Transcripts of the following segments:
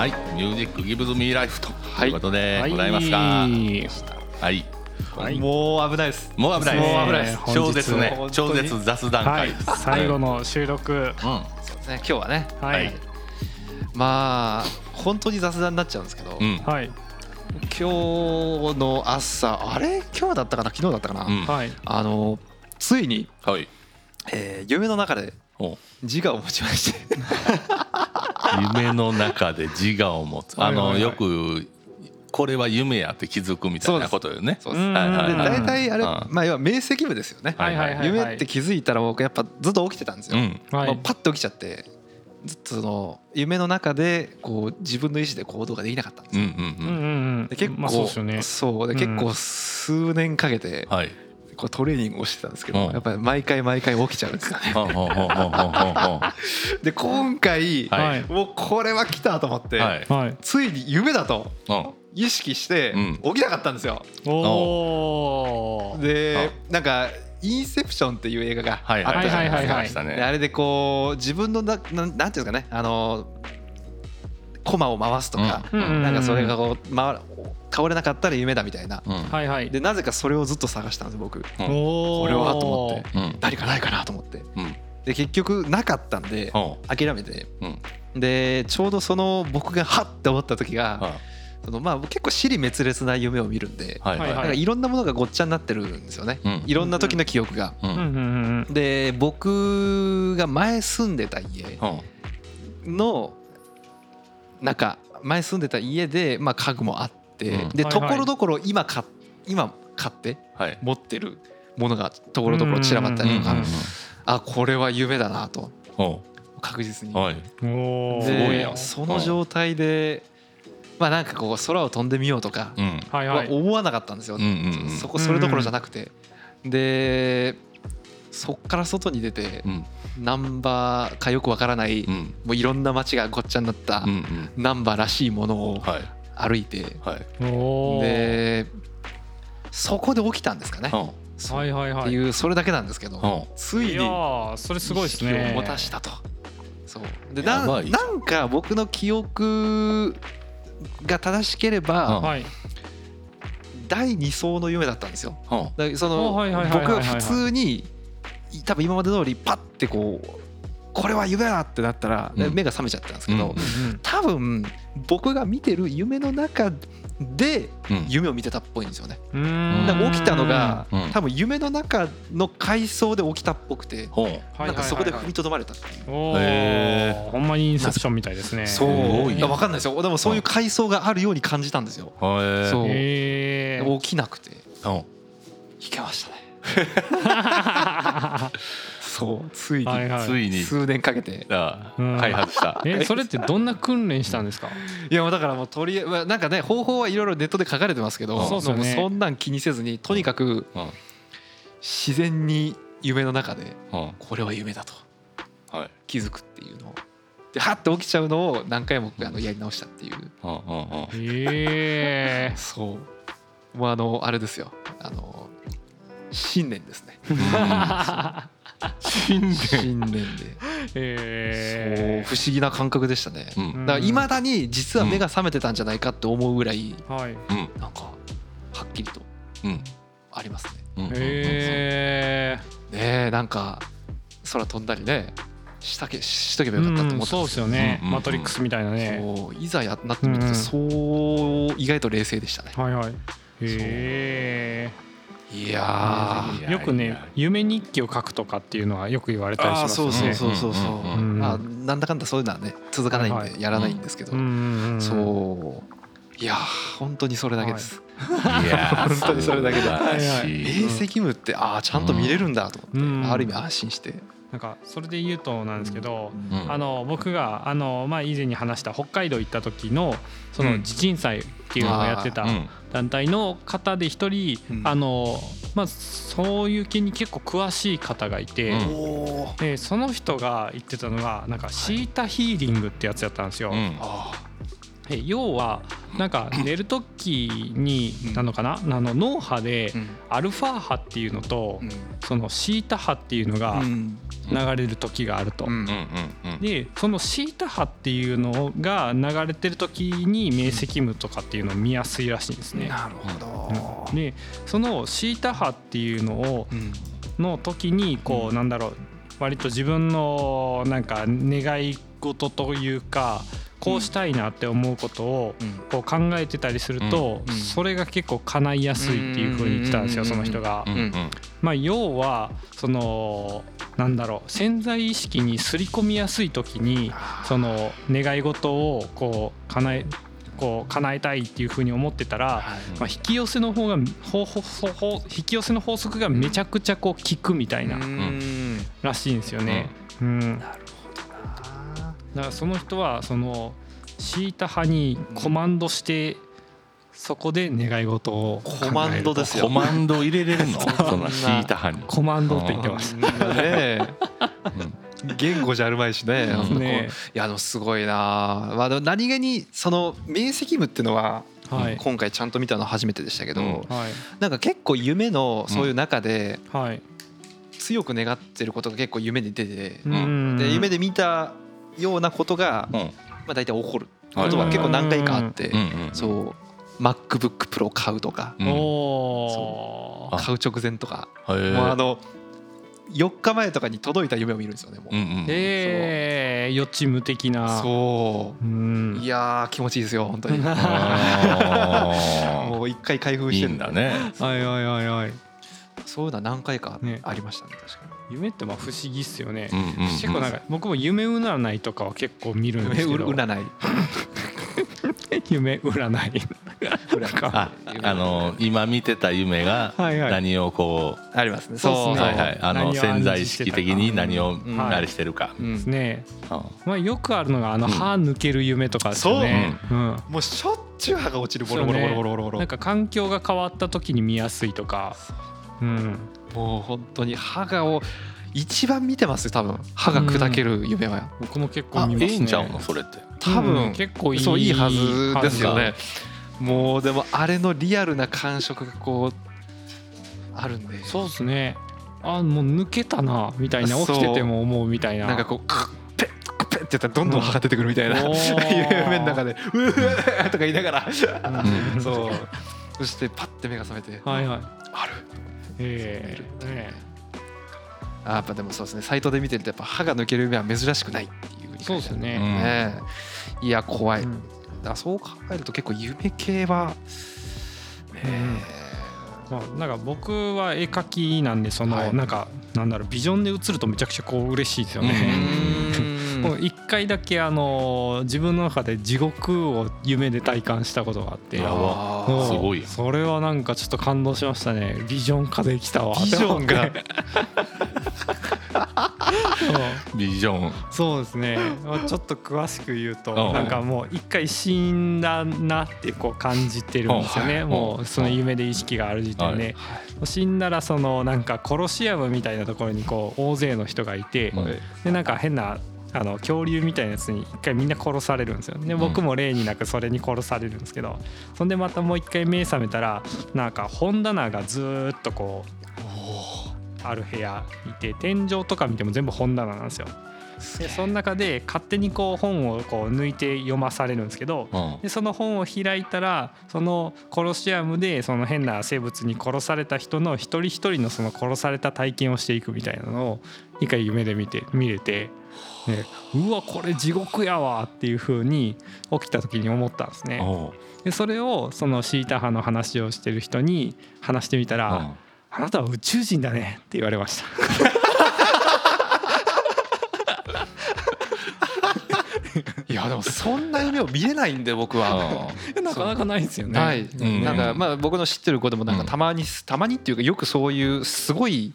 はい、ミュージックギブズミーライフということでございますが、はい、もう危ないです、もう危ないです超絶ね、超絶雑談会です、はい、最後の収録、そうですね、今日はね、はい、まあ本当に雑談になっちゃうんですけど、はい、今日の朝、あれ今日だったかな、昨日だったかな、はい、ついに、はい、夢の中で自我を持ちまして夢の中で自我を持つ、よくこれは夢やって気づくみたいなことよね。そうです。大体あれ、まあ要は明晰夢ですよね、はいはいはいはい、夢って気づいたら僕やっぱずっと起きてたんですよ、もうパッと起きちゃってずっとその夢の中でこう自分の意思で行動ができなかったんですよ、で結構、まあそうですよね、そうで結構数年かけて、はいトレーニングをしてたんですけど、やっぱり毎回起きちゃうんですよねで今回、はい、もうこれは来たと思って、はい、ついに夢だと意識して起きなかったんですよ、でなんかインセプションっていう映画があったじゃないですか、あれでこう自分のなんていうんですかね、コマを回すとか、なんかそれがこう倒れなかったら夢だみたいな、でなぜかそれをずっと探したんです僕、これはと思って、誰かないかなと思って、で結局なかったんで諦めて、でちょうどその僕がハッって思った時が、そのまあ結構支離滅裂な夢を見るんで、なんかいろんなものがごっちゃになってるんですよね、いろんな時の記憶が、で僕が前住んでた家の中、前住んでた家でまあ家具もあって、でところどころ今買って持ってるものがところどころ散らばったりとか、あこれは夢だなと確実に、でその状態でまあなんかこう空を飛んでみようとかは思わなかったんですよ、そこそれどころじゃなくて、でそっから外に出て、難波かよくわからない、もういろんな街がごっちゃになった難波らしいものを歩いて、でそこで起きたんですかね、っていうそれだけなんですけど、ついにそれすごいですね、意識を持たしたと。そうでなんか僕の記憶が正しければ、第2層の夢だったんですよ、その僕は普通に多分今まで通りパッてこうこれは夢だってなったら目が覚めちゃったんですけど、多分僕が見てる夢の中で夢を見てたっぽいんですよね、だから起きたのが多分夢の中の階層で起きたっぽくて、なんかそこで踏みとどまれたっていう、ほんまにインセプションみたいですね。そう分かんないですよ、でもそういう階層があるように感じたんですよ、そう起きなくて弾けましたねそうついに数年かけて開発したそれってどんな訓練したんですかいやだからもうとりあえずなんかね、方法はいろいろネットで書かれてますけど、そんなん気にせずにとにかく自然に夢の中でこれは夢だと気づくっていうのをでハッて起きちゃうのを何回もやり直したっていう、そうもうあれですよ、新年ですね新年で、そう不思議な感覚でしたね、だから未だに実は目が覚めてたんじゃないかって思うぐらい、なんかはっきりとありますね、ね、なんか空飛んだりねしとけばよかったと思ったんです、そうですよね、マトリックスみたいなね、そういざなってみるとそう意外と冷静でしたね、いやよくね夢日記を書くとかっていうのはよく言われたりしますね。そう、まあなんだかんだそういうのはね続かないんでやらないんですけど、そういや本当にそれだけです。本当にそれだけだ。明晰夢ってちゃんと見れるんだと思ってある意味安心して。なんかそれで言うとなんですけど、僕がまあ以前に話した北海道行った時のその地鎮祭っていうのをやってた団体の方で一人まあそういう系に結構詳しい方がいて、でその人が言ってたのがなんかシータヒーリングってやつやったんですよ。要はなんか寝る時になのかな、うん、脳波でアルファ波っていうのと、うん、そのシータ波っていうのが流れる時があると、うんうんうんうん、でそのシータ波っていうのが流れてる時に明晰夢とかっていうのを見やすいらしいんですね。なるほど。でそのシータ波っていうのを、うん、の時にこうなんだろう割と自分のなんか願い事というかこうしたいなって思うことをこう考えてたりするとそれが結構叶いやすいっていう風に言ってたんですよその人が。まあ要はそのなんだろう潜在意識にすり込みやすい時にその願い事を叶えたいっていう風に思ってたら、まあ、引き寄せの法則がめちゃくちゃこう効くみたいならしいんですよね。うんだからその人はそのシータ派にコマンドしてそこで願い事を考える。コマンドですよ。コマンド入れれるの？そのシータ派にコマンドって言ってますね言語じゃあるまいし ねいやすごいな、まあ、何気にその明晰夢っていうのは今回ちゃんと見たの初めてでしたけど、はい、なんか結構夢のそういう中で、うんはい、強く願ってることが結構夢に出て、うん、で夢で見たようなことが、うんまあ、大体起こることは結構何回かあって、うん、そう、MacBook Pro を買うとか、うん、そう買う直前とかもう4日前とかに届いた夢を見るんですよねもう、うんうん、予知夢的なそう、うん、いや気持ちいいですよ本当にもう一回開封してるんだねはいはいはいはいそういうのは何回かありましたね確かに夢ってまあ不思議っすよね、うんうんうん、結構なんか僕も夢占いとかは結構見るんですけど夢占い今見てた夢が何をこうありますねそうですね、はいはい、潜在意識的に何をあれしてるか、うんはいうん、ですね、まあ、よくあるのが歯抜ける夢とかですよねそう、うん、もうしょっちゅう歯が落ちるボロボロボロボロボロ、ね、なんか環境が変わった時に見やすいとかうん、もう本当に歯がを一番見てますよ多分歯が砕ける夢は、うん、僕も結構見ますねいいんちゃうのそれって多分、うん、結構そういいはずですよねもうでもあれのリアルな感触がこうあるんでそうですねあもう抜けたなみたいな起きてても思うみたいななんかこうクッペックッペッってやったらどんどん歯が出てくるみたいな、うん、夢の中でうーとか言いながら、うん、そうそしてパッて目が覚めて、はいはい、あるあやっぱでもそうですねサイトで見てるとやっぱ歯が抜ける夢は珍しくないっていうそうですね、うん、いや怖い、うん、だそう考えると結構夢系は、まあ、なんか僕は絵描きなんでその、はい、なんかなんだろうビジョンで映るとめちゃくちゃこう嬉しいですよね一回だけ自分の中で地獄を夢で体感したことがあってやばすごいそれはなんかちょっと感動しましたねビジョン化できたわビジョンがビジョンそうですねちょっと詳しく言うとなんかもう一回死んだなってこう感じてるんですよねもうその夢で意識がある時点で死んだらそのなんかコロシアムみたいなところにこう大勢の人がいてでなんか変な恐竜みたいなやつに一回みんな殺されるんですよね僕も例になくそれに殺されるんですけどそんでまたもう一回目覚めたらなんか本棚がずっとこうある部屋にいて天井とか見ても全部本棚なんですよでその中で勝手にこう本をこう抜いて読まされるんですけどでその本を開いたらそのコロシアムでその変な生物に殺された人の一人一人のその殺された体験をしていくみたいなのを一回夢で見れてね、うわこれ地獄やわっていう風に起きた時に思ったんですねでそれをそのシータ派の話をしてる人に話してみたら、うん、あなたは宇宙人だねって言われましたいやでもそんな夢を見れないんで僕はなかなかないですよねはい、うん、なんかまあ僕の知ってる子でもなんかたまにっていうかよくそういうすごい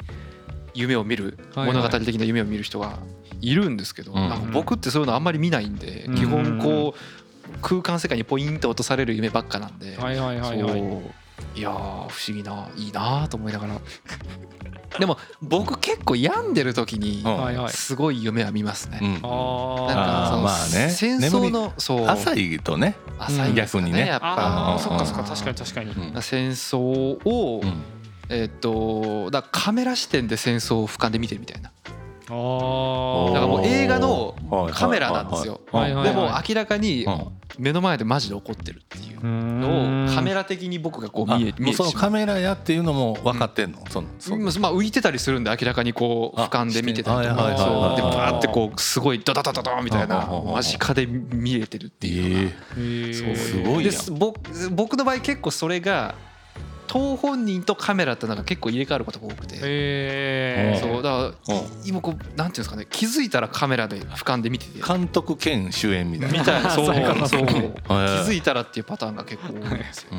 夢を見る、はいはい、物語的な夢を見る人がいるんですけど、うんうん、なんか僕ってそういうのあんまり見ないんで、うんうん、基本こう空間世界にポインと落とされる夢ばっかなんで、はいはいはいはい、そういやー不思議ないいなと思いながらでも僕結構病んでる時にすごい夢は見ますね、うん、なんかその戦争のそう浅いとね逆にねやっぱそっかそっか確かに、うん、戦争を、うん、だからカメラ視点で戦争を俯瞰で見てるみたいな。だからもう映画のカメラなんですよ。でも明らかに目の前でマジで怒ってるっていうのをカメラ的に僕がこう見えそのカメラやっていうのも分かってんの、うん、まあ、浮いてたりするんで明らかにこう俯瞰で見てたりとかでバーってこうすごいドドドドドンみたいな間近で見えてるっていうすごいやん。僕の場合結構それが当本人とカメラってなんか結構入れ替わることが多くて、そうだから今こうなんていうんですかね、気づいたらカメラで俯瞰で見てて監督兼主演みたいなそうそう気づいたらっていうパターンが結構多いんですよ。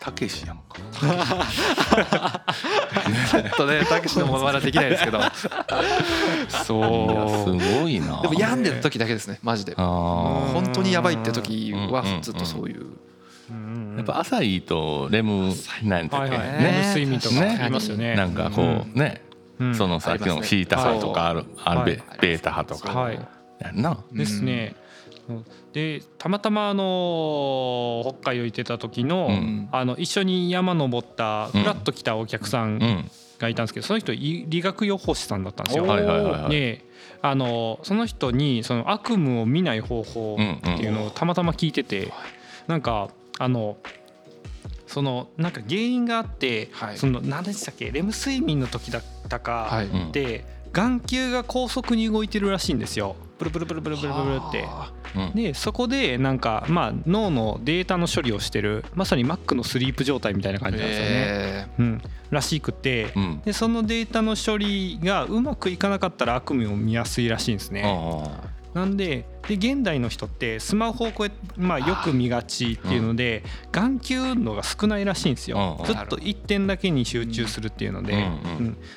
たけしやんかちょっとねたけしのものまだできないですけどそうすごいな。でも病んでる時だけですねマジで。本当にやばいって時はずっとそういうやっぱ浅いとレムなんだっけ、レム睡眠とかありますよね。なんかこうね、そのさっきのシータ波とかベータ波とかやんなですね。でたまたま北海道行ってた時 の一緒に山登ったフラッと来たお客さんがいたんですけど、その人理学予報士さんだったんですよ。でその人にその悪夢を見ない方法っていうのをたまたま聞いてて、なんかそのなんか原因があって、はい、その何でしたっけレム睡眠の時だったかで、はい、眼球が高速に動いてるらしいんですよ。プルプルプルプルプルプルって、うん、でそこでなんか、まあ、脳のデータの処理をしてるまさに Mac のスリープ状態みたいな感じなんですよね、うん、らしくて、うん、でそのデータの処理がうまくいかなかったら悪夢を見やすいらしいんですね。なんで現代の人ってスマホをこう、まあ、よく見がちっていうので眼球運動が少ないらしいんですよ。ずっと一点だけに集中するっていうので、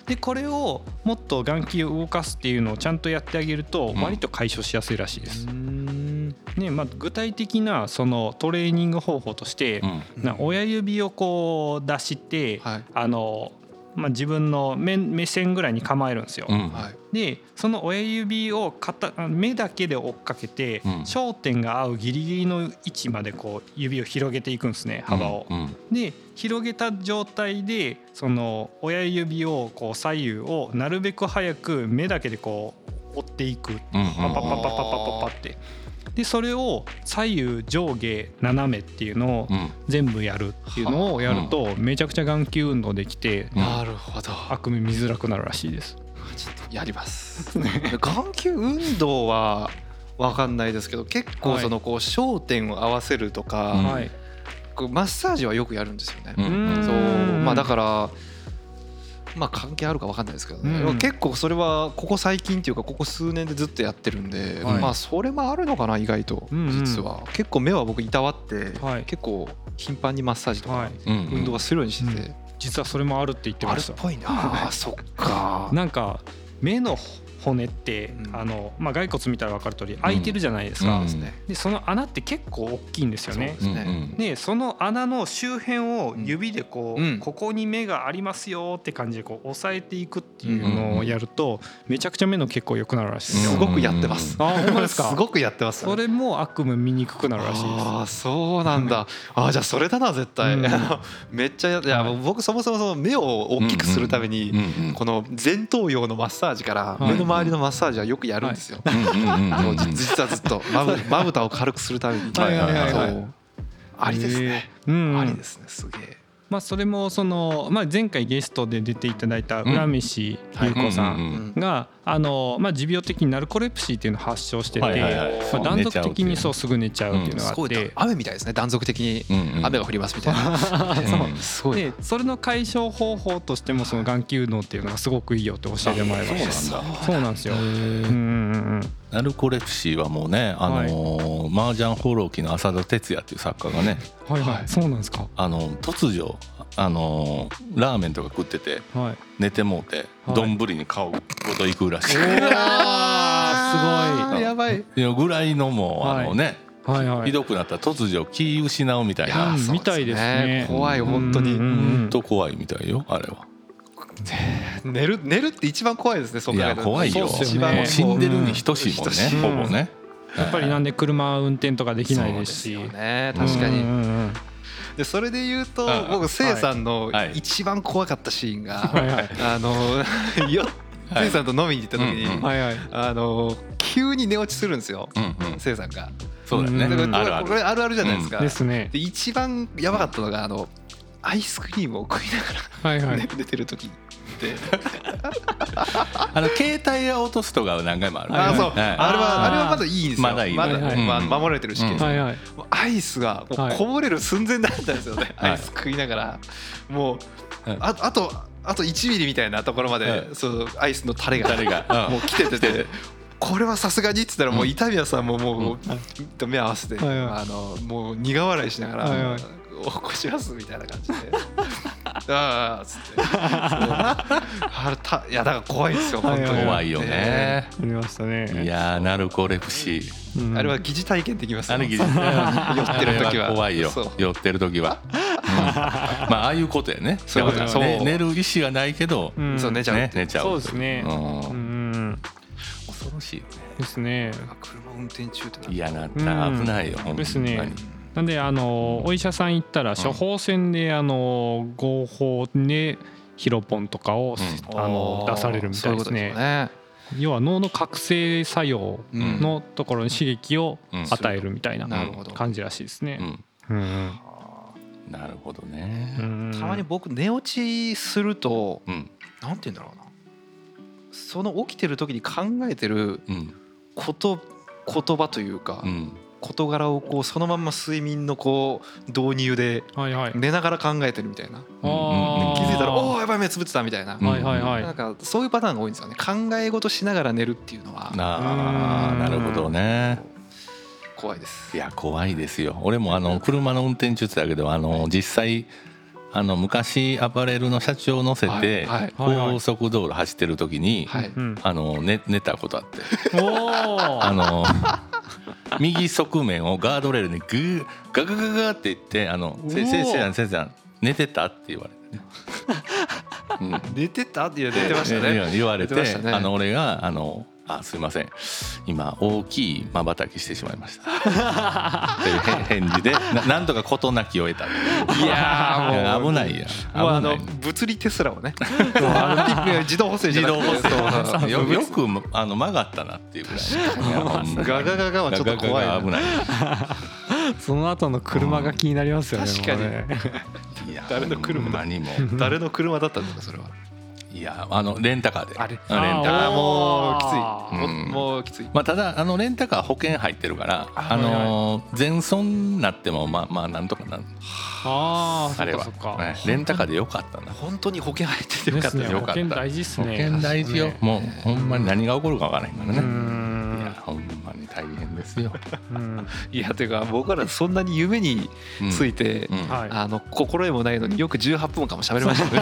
でこれをもっと眼球を動かすっていうのをちゃんとやってあげると割と解消しやすいらしいです、ね。まあ、具体的なそのトレーニング方法として、親指をこう出して、はいまあ、自分の 目線ぐらいに構えるんですよ、でその親指を目だけで追っかけて、焦点が合うギリギリの位置までこう指を広げていくんですね、幅を、で広げた状態でその親指をこう左右をなるべく早く目だけでこう追っていく、パッパッってでそれを左右上下斜めっていうのを全部やるっていうのをやるとめちゃくちゃ眼球運動できて、なるほど悪夢見づらくなるらしいです。ちょっとやります眼球運動は分かんないですけど、結構そのこう焦点を合わせるとか、マッサージはよくやるんですよね。そうまあだからまあ関係あるか分かんないですけどね、結構それはここ最近というかここ数年でずっとやってるんで、まあそれもあるのかな意外と。実は結構目は僕いたわって結構頻繁にマッサージとか運動はするようにしてて、実はそれもあるって言ってました。あるっぽいな。そっか。なんか目の骨ってまあ骸骨見たら分かる通り開いてるじゃないですか。でその穴って結構大きいんですよね。でその穴の周辺を指でこうここに目がありますよって感じでこう押さえていくっていうのをやるとめちゃくちゃ目の血行良くなるらしいです。すごくやってます。あ、本当ですか。すごくやってます。それも悪夢見にくくなるらしいです。あ、そうなんだ。あ、じゃあそれだな絶対。めっちゃいや僕そもそも目を大きくするためにこの前頭葉のマッサージから目の周りのマッサージはよくやるんですよ、実はずっとまぶたを軽くするためにありですね、ありですね、すげえ。まあ、それもその、まあ、前回ゲストで出ていただいた浦飯優子さんがまあ持病的にナルコレプシーっていうのを発症してて、まあ断続的にそうすぐ寝ちゃうっていうのがあって、すごい雨みたいですね、断続的に雨が降りますみたいなそうでそれの解消方法としてもその眼球運動っていうのがすごくいいよって教えてもらいました。そうなんですよ。ナルコレプシーはもうね、麻雀放浪記の浅田哲也っていう作家がね、そうなんですか、突如ラーメンとか食ってて、寝てもうて丼に顔ごといくらしい、すごいやばいぐらいのもうねはいはい、ひどくなったら突如気失うみたいな、みたいですね。怖い、本当に本当怖いみたいよ、あれは。寝るって一番怖いですね。そんな、いや怖いよ、ね、死んでるに等しいもんね、ほぼね。やっぱりなんで車運転とかできないですし、そうですよね、確かに。うん、でそれで言うと、僕せいさんの一番怖かったシーンが、よっせいさんと飲みに行った時に、急に寝落ちするんですよ、せいさんが。そうだね、これあるあるじゃないですか。ですね。で一番やばかったのが、アイスクリームを食いながら寝てる時って携帯を落とすとか何回もある。あ、そう、あれはまだいいんですよ。まだいい、まだ守られてるし、アイスがもうこぼれる寸前だったんですよね。アイス食いながら、もうあと1ミリみたいなところまで、そうアイスのタレがもう来てて。これはさすがにって言ったら、もう板宮さんももう目合わせて、もう苦笑いしながら起こしますみたいな感じで、ああつって、いやだから怖いですよ、本当に怖いよね。ありましたね。いやナルコレプシー、あれは疑似体験できます。あれ疑似酔ってる時は怖いよ。酔ってる時は、まあああいうことやね。そう寝る意思がないけど、そう寝ちゃう。そうですね。恐ろしいですね。車運転中って嫌なった、危ないよ、本当に。なんでお医者さん行ったら処方箋で合法でヒロポンとかを出されるみたいですね。要は脳の覚醒作用のところに刺激を与えるみたいな感じらしいですね。なるほどね。たまに僕寝落ちすると、なんて言うんだろうな。その起きてる時に考えてる言葉というか、事柄をこうそのまんま睡眠のこう導入で寝ながら考えてるみたいな、気づいたらおーやばい目つぶってたみたいな、なんかそういうパターンが多いんですよね。考え事しながら寝るっていうのは。あ、なるほどね。怖いです。いや怖いですよ。俺も車の運転中だけど、実際昔アパレルの社長を乗せて高速道路走ってる時に寝たことあって、右側面をガードレールにガガガガっていって、先生寝てたって言われて、寝てたって言ってましたね。言われて、俺がすいません、今大きい瞬きしてしまいましたという返事で、なんとか事なきを得た。いやもう危ないや、物理テスラをね、自動補正じゃなくて、よく曲がったなっていうぐらい。ガガガガはちょっと怖い、危ない。その後の車が気になりますよね。確かに。誰の車だったんですか、それは。いやレンタカーで。あれレンタカーもうきつい。まあただレンタカー保険入ってるから、全損なってもまあなんとかなる。はあ、あれはレンタカーでよかったな。本当に保険入っててよかった。保険大事っすね。保険大事よ。もうほんまに何が起こるかわからないからね。いやほんまに大変ですよ。いやというか、僕らそんなに夢について心得もないのによく18分間も喋りましたね。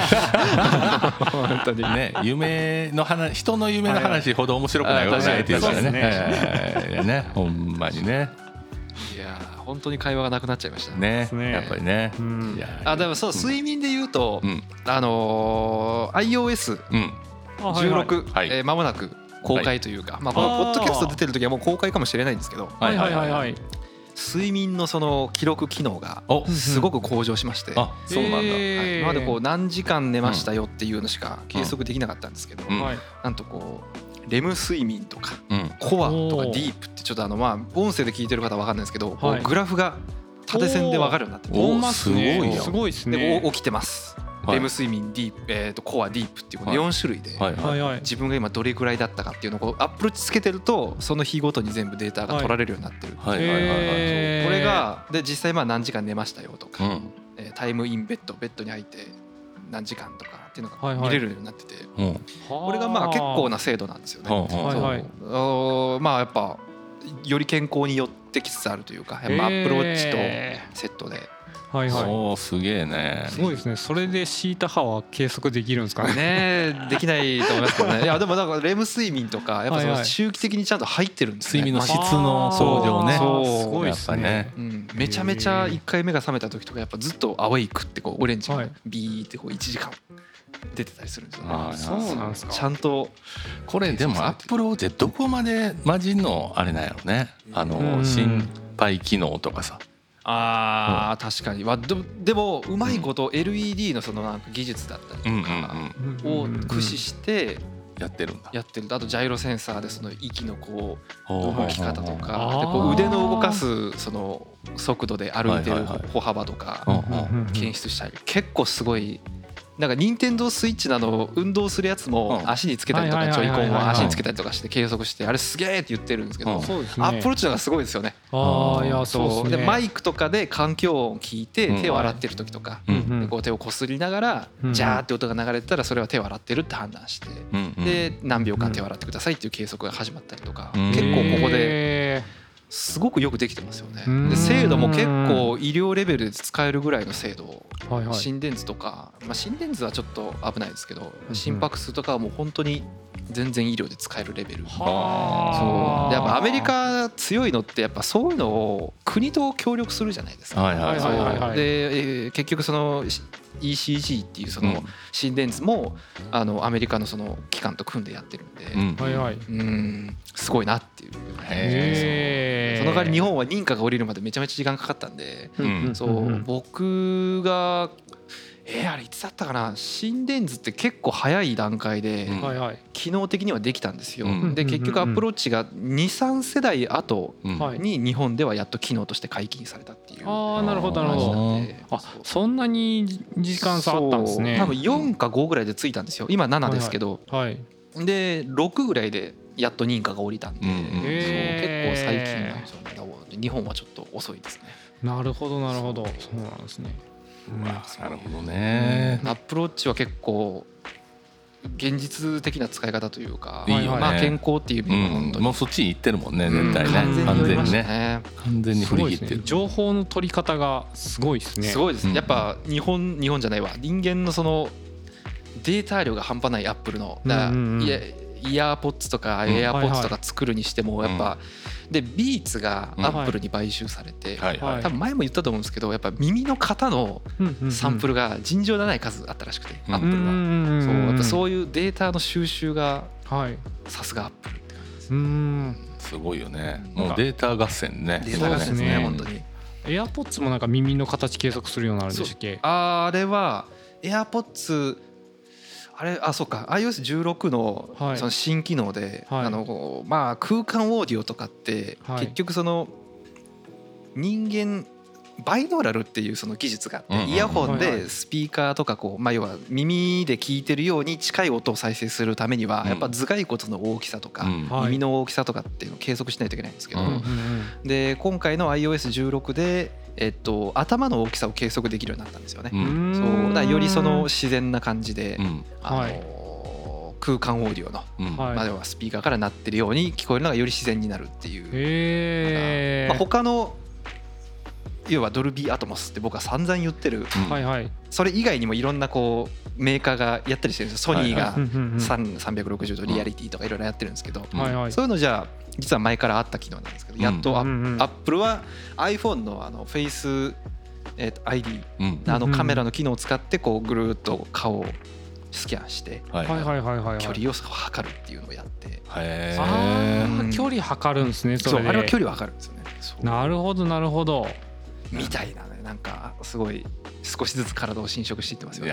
本当にね、夢の話、人の夢の話ほど面白くないことないっていうからね。ほんまにね。いや本当に会話がなくなっちゃいましたね。やっぱりね。あ、でもそう、睡眠で言うと、iOS16 まもなく公開というか、まあこのポッドキャスト出てる時はもう公開かもしれないんですけど。はいはいはいはい。睡眠のその記録機能がすごく向上しまして、あ、そうなんだ。今までこう何時間寝ましたよっていうのしか計測できなかったんですけど、なんとこうレム睡眠とかコアとかディープって、ちょっと音声で聞いてる方は分かんないですけど、グラフが縦線で分かるようになってます。すごいすごいですね。起きてます。レム睡眠、ディープ、コア、ディープっていうことで4種類で、自分が今どれくらいだったかっていうのをアップルつけてると、その日ごとに全部データが取られるようになってる。これがで実際何時間寝ましたよとか、タイムインベッド、ベッドに入って何時間とかっていうのが見れるようになってて、これが結構な精度なんですよね。まあやっぱより健康に寄ってきつつあるというか、アップルウォッチとセットで。はいはい、おーすげえね、すごいですね。それでシータ波は計測できるんですか ねできないと思いますけどね。いやでもなんかレム睡眠とかやっぱその周期的にちゃんと入ってるんですね、はいはい、睡眠の質の向上ね。そうすごいですね、やっぱね、うん、めちゃめちゃ1回目が覚めた時とかやっぱずっとアウェイクってこうオレンジがビーってこう1時間出てたりするんですよね。あ、そうなんですか。ちゃんとこれでもアップルウォッチってどこまでマジのあれなんやろうね、あの心肺機能とかさ。あ、うん、確かに。でもうまいこと LED のそのなんか技術だったりとかを駆使してやってるんだ。あとジャイロセンサーでその息のこう動き方とか、でこう腕の動かすその速度で歩いてる歩幅とか検出したり、結構すごい。なんか任天堂スイッチなど運動するやつも足につけたりとか、ジョイコンを足につけたりとかして計測して、あれすげえって言ってるんですけど、アップルウォッチのがすごいですよね。あ、いやそうで、マイクとかで環境音を聞いて手を洗ってる時とか、こう手をこすりながらジャーって音が流れてたらそれは手を洗ってるって判断して、で何秒間手を洗ってくださいっていう計測が始まったりとか、結構ここですごくよくできてますよね。で精度も結構医療レベルで使えるぐらいの精度、心電図とか、まあ心電図はちょっと危ないですけど、心拍数とかはもう本当に全然医療で使えるレベル。そうで、やっぱアメリカ強いのってやっぱそういうのを国と協力するじゃないですか。で結局その ECG っていうその心電図もあのアメリカのその機関と組んでやってるんで、すごいなっていう。その代わり日本は認可が下りるまでめちゃめちゃ時間かかったんで、そう僕があれいつだったかな、心電図って結構早い段階で機能的にはできたんですよ。で結局アプローチが 2,3 世代後に日本ではやっと機能として解禁されたっていう。あ、なるほどなるほど。あ、そんなに時間差あったんですね。多分4か5ぐらいでついたんですよ。今7ですけど、で6ぐらいでやっと認可が下りたんで、そう結構最近なんですよね。日本はちょっと遅いですね。なるほどなるほど、そうなんですね。なるほどね。アップルウォッチは結構現実的な使い方というか、いいよね。まあ健康っていう部分は本当にもうそっちに行ってるもんね、絶対ね。完全にね、完全に振り切ってる。情報の取り方がすごいですね。すごいですね。やっぱ日本じゃないわ、人間のそのデータ量が半端ない。アップルのイヤーポッツとかエアポッツとか作るにしてもやっぱで、ビーツがアップルに買収されて、多分前も言ったと思うんですけど、やっぱ耳の型のサンプルが尋常じゃない数あったらしくて、アップルはそうやっぱそういうデータの収集がさすがアップルって感じです。すごいよね。もうデータ合戦ね。データ合戦ですね、本当に。エアポッツもなんか耳の形計測するようになるんでしたっけ。あれはエアポッツ、あ、そうか、 iOS16 の その新機能で、あのまあ空間オーディオとかって結局その人間バイノーラルっていうその技術があって、イヤホンでスピーカーとかこう、まあ要は耳で聞いてるように近い音を再生するためにはやっぱ頭蓋骨の大きさとか耳の大きさとかっていうのを計測しないといけないんですけど、で今回の iOS16 で頭の大きさを計測できるようになったんですよね。そうだ、よりその自然な感じで、空間オーディオの、まあ、ではスピーカーから鳴ってるように聞こえるのがより自然になるっていう。まあ、他の要はドルビーアトモスって僕は散々言ってる、それ以外にもいろんなこうメーカーがやったりしてるんですよ。ソニーが360度リアリティとかいろいろやってるんですけど、そういうのじゃあ実は前からあった機能なんですけど、やっとアップルは iPhone の あのフェイス ID、 あのカメラの機能を使ってこうぐるっと顔をスキャンして距離を測るっていうのをやって。距離測るんですね、それで。そう、あれは距離を測るんですよね。なるほどなるほど、みたいなね。なんかすごい少しずつ体を侵食していってますよね。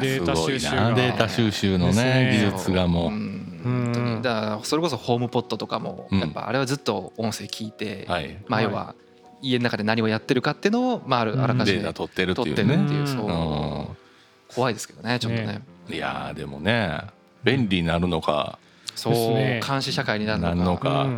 データ収集が、データ収集のね技術がもう、本当に。だからそれこそホームポットとかもやっぱあれはずっと音声聞いて、まあ要は家の中で何をやってるかっていうのをまああらかじめデータ取ってるっていう、そう怖いですけどね、ちょっとね。いやでもね、便利になるのか、そう監視社会になるのか。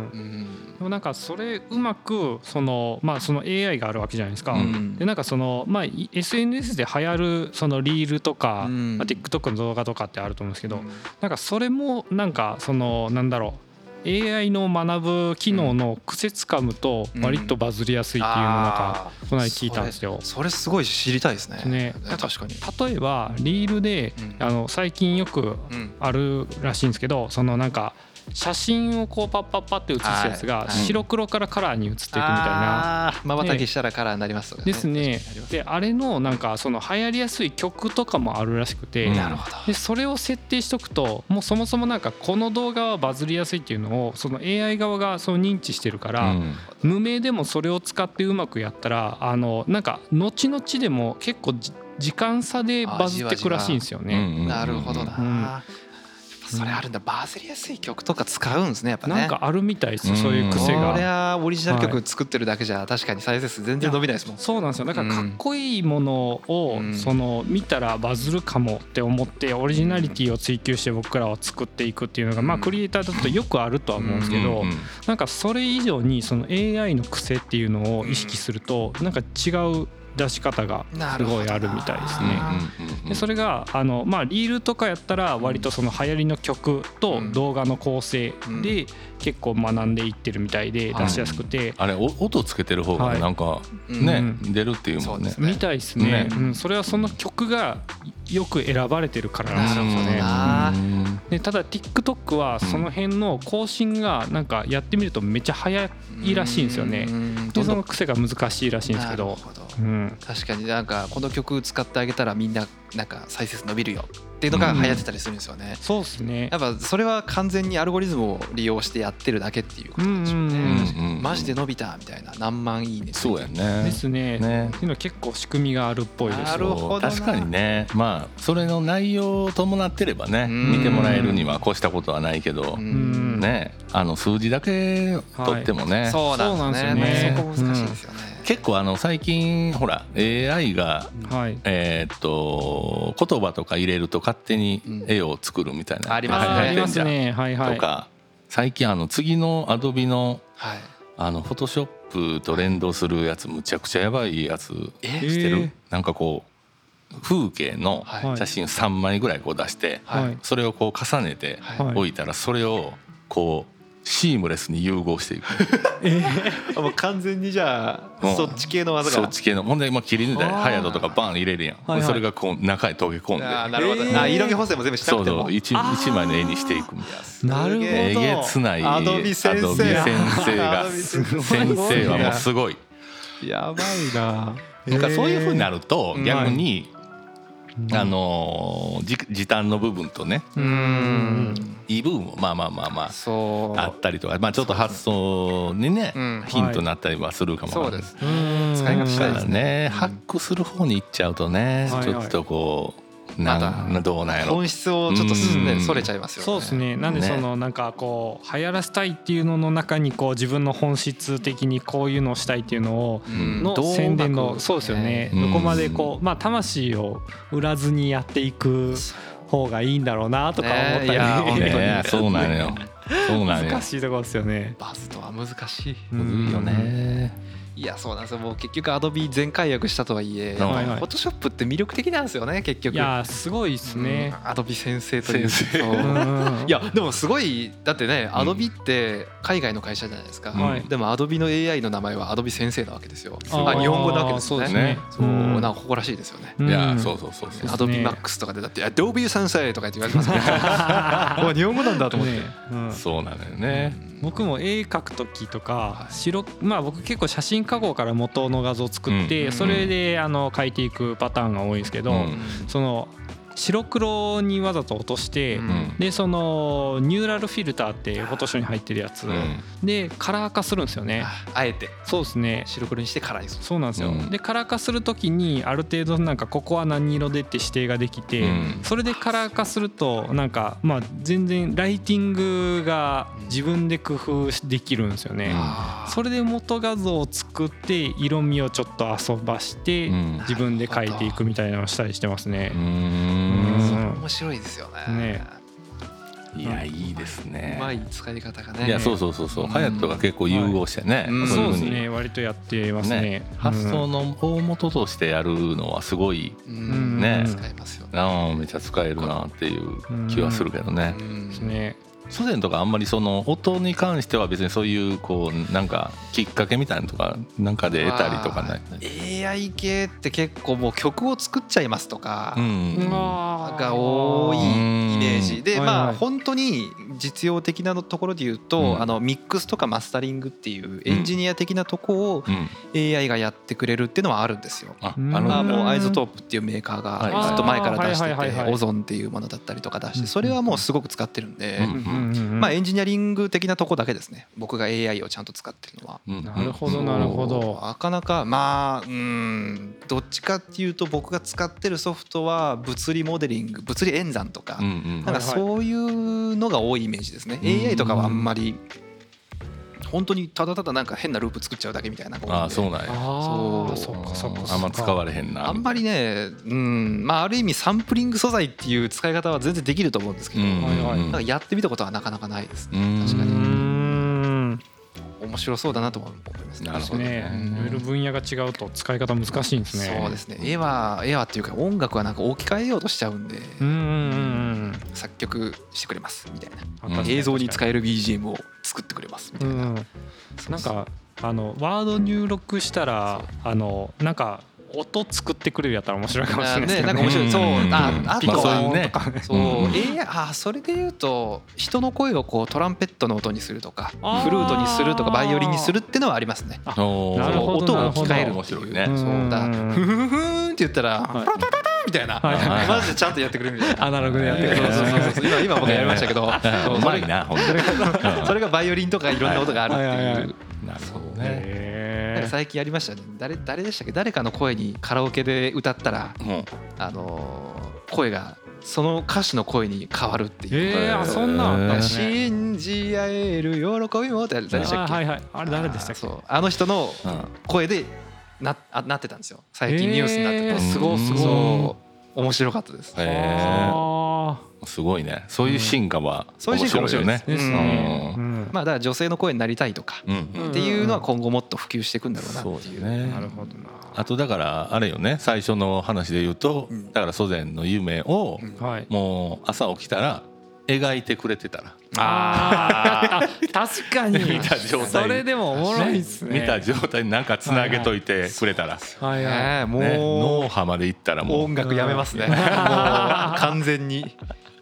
でもなんかそれうまくそのまあその AI があるわけじゃないですか。でなんかそのまあ SNS で流行るそのリールとか TikTok の動画とかってあると思うんですけど、なんかそれもなんかそのなんだろう AI の学ぶ機能のクセつかむと割とバズりやすいっていうのがこの間聞いたんですよ。それすごい知りたいですね。確かに例えばリールで最近よくあるらしいんですけど、そのなんか写真をこうパッパッパって写すやつが白黒からカラーに映っていくみたいな、瞬きしたらカラーになりますよね。ですね。であれのなんかその流行りやすい曲とかもあるらしくて、でそれを設定しとくともうそもそもなんかこの動画はバズりやすいっていうのをその AI 側がそう認知してるから、無名でもそれを使ってうまくやったらなんか後々でも結構時間差でバズってくらしいんですよね。なるほどな。それあるんだ。バズりやすい曲とか使うんですね、やっぱね。なんかあるみたいです。そういう癖が。これはオリジナル曲作ってるだけじゃ確かに再生数全然伸びないですもん。そうなんですよ。だからかっこいいものをその見たらバズるかもって思ってオリジナリティを追求して僕らは作っていくっていうのがまあクリエイターだとよくあるとは思うんですけど、なんかそれ以上にその AI の癖っていうのを意識するとなんか違う出し方がすごいあるみたいですね。でそれがまあリールとかやったら割とその流行りの曲と動画の構成で結構学んでいってるみたいで出しやすくて、あれ音つけてる方がなんかね出るっていうもんねみたいですね。それはその曲がよく選ばれてるからなんですよね。でただ TikTok はその辺の更新がなんかやってみるとめっちゃ早いらしいんですよね。でその癖が難しいらしいんですけど、確かになんかこの曲使ってあげたらみんななんか再生数伸びるよっていうのが流行ってたりするんですよね。そうですね。やっぱそれは完全にアルゴリズムを利用してやってるだけっていうことでしょうね。マジで伸びたみたいな何万いいね。そうやね。ですね。ね。っていうのは結構仕組みがあるっぽいですよ。なるほど。確かにね。まあそれの内容を伴ってればね、見てもらえるには越したことはないけど、ね、数字だけ取ってもね。そうなんですね。そこ難しいですよね。結構最近ほら AI が言葉とか入れると勝手に絵を作るみたいな、ありますね。とか最近次のアドビのフォトショップと連動するやつむちゃくちゃやばいやつしてる。なんかこう風景の写真を3枚ぐらいこう出してそれをこう重ねておいたらそれをこうシームレスに融合していくもう完全にじゃあそっち系の技が、そっち系のほんで切り抜いてハヤドとかバーン入れるやん、はいはい、それがこう中へ溶け込んで、なるほど、色気補正も全部しなくてもそうそう 1枚の絵にしていくみたいな。なるほど。えげつないアドビ先生が先生はもうすごいやばいな。なんかそういう風になると逆に、時短の部分とね、いい部分もまああったりとか、まあちょっと発想にねヒントになったりはするかも。そうです。使い方次第ですね。ハックする方に行っちゃうとね、ちょっとこう。どうなんやろ、本質をちょっとそれちゃいますよね。そうですね。なんでそのなんかこう流行らせたいっていうのの中にこう自分の本質的にこういうのをしたいっていうのをの宣伝の、そうですよね。どこまでこうまあ魂を売らずにやっていく方がいいんだろうなとか思ったり、そうなのよ。難しいところですよね。バズとは難しい。難しいよね。いやそうなんですよ。もう結局アドビ全解約したとはいえ、フォトショップって魅力的なんですよね結局。いやすごいですね。アドビ先生という。いやでもすごいだってね、アドビって海外の会社じゃないですか。でもアドビの AI の名前はアドビ先生なわけですよ。日本語なわけですよね。そうなんか誇らしいですよね。いやそう。アドビマックスとかでだってアドビ先生とか言われますから。日本語なんだと思って。そうなのよね。僕も絵描く時とかまあ僕結構写真加工から元の画像を作ってそれで描いていくパターンが多いんですけど、その白黒にわざと落としてでそのニューラルフィルターってフォトショーに入ってるやつでカラー化するんですよね。あえて。そうですね。白黒にしてカラーにする。そうなんですよ。でカラー化する時にある程度なんかここは何色でって指定ができて、それでカラー化するとなんかまあ全然ライティングが自分で工夫できるんですよね。それで元画像を作って色味をちょっと遊ばして自分で描いていくみたいなのをしたりしてますね。面白いですよね。いやいいですね。うまい使い方がね。いやそう。ハヤトが結構融合してね。そうですね。割とやってますね。発想の大元としてやるのはすごいね。使えますよね。めちゃ使えるなっていう気はするけどね。ですね。祖先とかあんまりその音に関しては別にそういうこうなんかきっかけみたいなとかなんかで得たりとかない。AI 系って結構もう曲を作っちゃいますとかが多いイメージで、まあ本当に実用的なところで言うと、あのミックスとかマスタリングっていうエンジニア的なとこを AI がやってくれるっていうのはあるんですよ。もうアイゾトープっていうメーカーがずっと前から出してて、オゾンっていうものだったりとか出して、それはもうすごく使ってるんで、まあエンジニアリング的なとこだけですね、僕が AI をちゃんと使ってるのは。なるほどなるほど。なかなかまあどっちかっていうと僕が使ってるソフトは物理モデリング、物理演算とか、なんかそういうのが多いイメージですね。AI とかはあんまり本当にただただなんか変なループ作っちゃうだけみたいな。あ、そうなんや。そうあんま使われへんな。あんまりね、まあある意味サンプリング素材っていう使い方は全然できると思うんですけど、なんかやってみたことはなかなかないですね。確かに。面白そうだなと思いますね。なるほどね。いろいろ分野が違うと使い方難しいんですね。そうですね。絵はっていうか音楽はなんか置き換えようとしちゃうんで、作曲してくれますみたいな。映像に使える BGM を作ってくれますみたいな。なんかワード入力したらなんか音作ってくれるやったら面白いかもしれないですね。なんか面白い。そう、あとはそうそれで言うと人の声をこうトランペットの音にするとかフルートにするとかバイオリンにするってのはありますね。音を置き換えるっていうね。そうだ。フフフンって言ったらパラパラパラみたいな。マジでちゃんとやってくれるみたいな。アナログでやってくれる。今僕やりましたけど。うまいな本当。それがバイオリンとかいろんな音があるっていう。なるほどね。最近やりましたね。誰でしたっけ？誰かの声にカラオケで歌ったら、声がその歌手の声に変わるっていう。そんなんだ。信じ合える喜びもって誰でしたっけ？あれ誰でしたっけ？そう、あの人の声でなってたんですよ。最近ニュースになってた。すごい面白かったです。すごいね。そういう進化は面白いよね。まあだから女性の声になりたいとかっていうのは今後もっと普及していくんだろうなっていう。なるほどな。あとだからあれよね。最初の話で言うと、だから祖先の夢をもう朝起きたら描いてくれてたら。確かに見た状態、それでもおもろいっすね。見た状態に何かつなげといてくれたら、もう脳波までいったらもう音楽やめますね。もう完全に。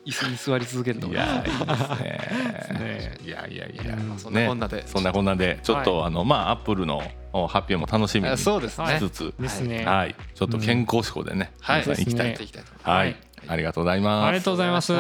椅子に座り続けるとか。いやそんなこんなで、ちょっとまあアップルの発表も楽しみにしつつ、はい、ちょっと健康志向でね、皆さん行きたい。ありがとうございます。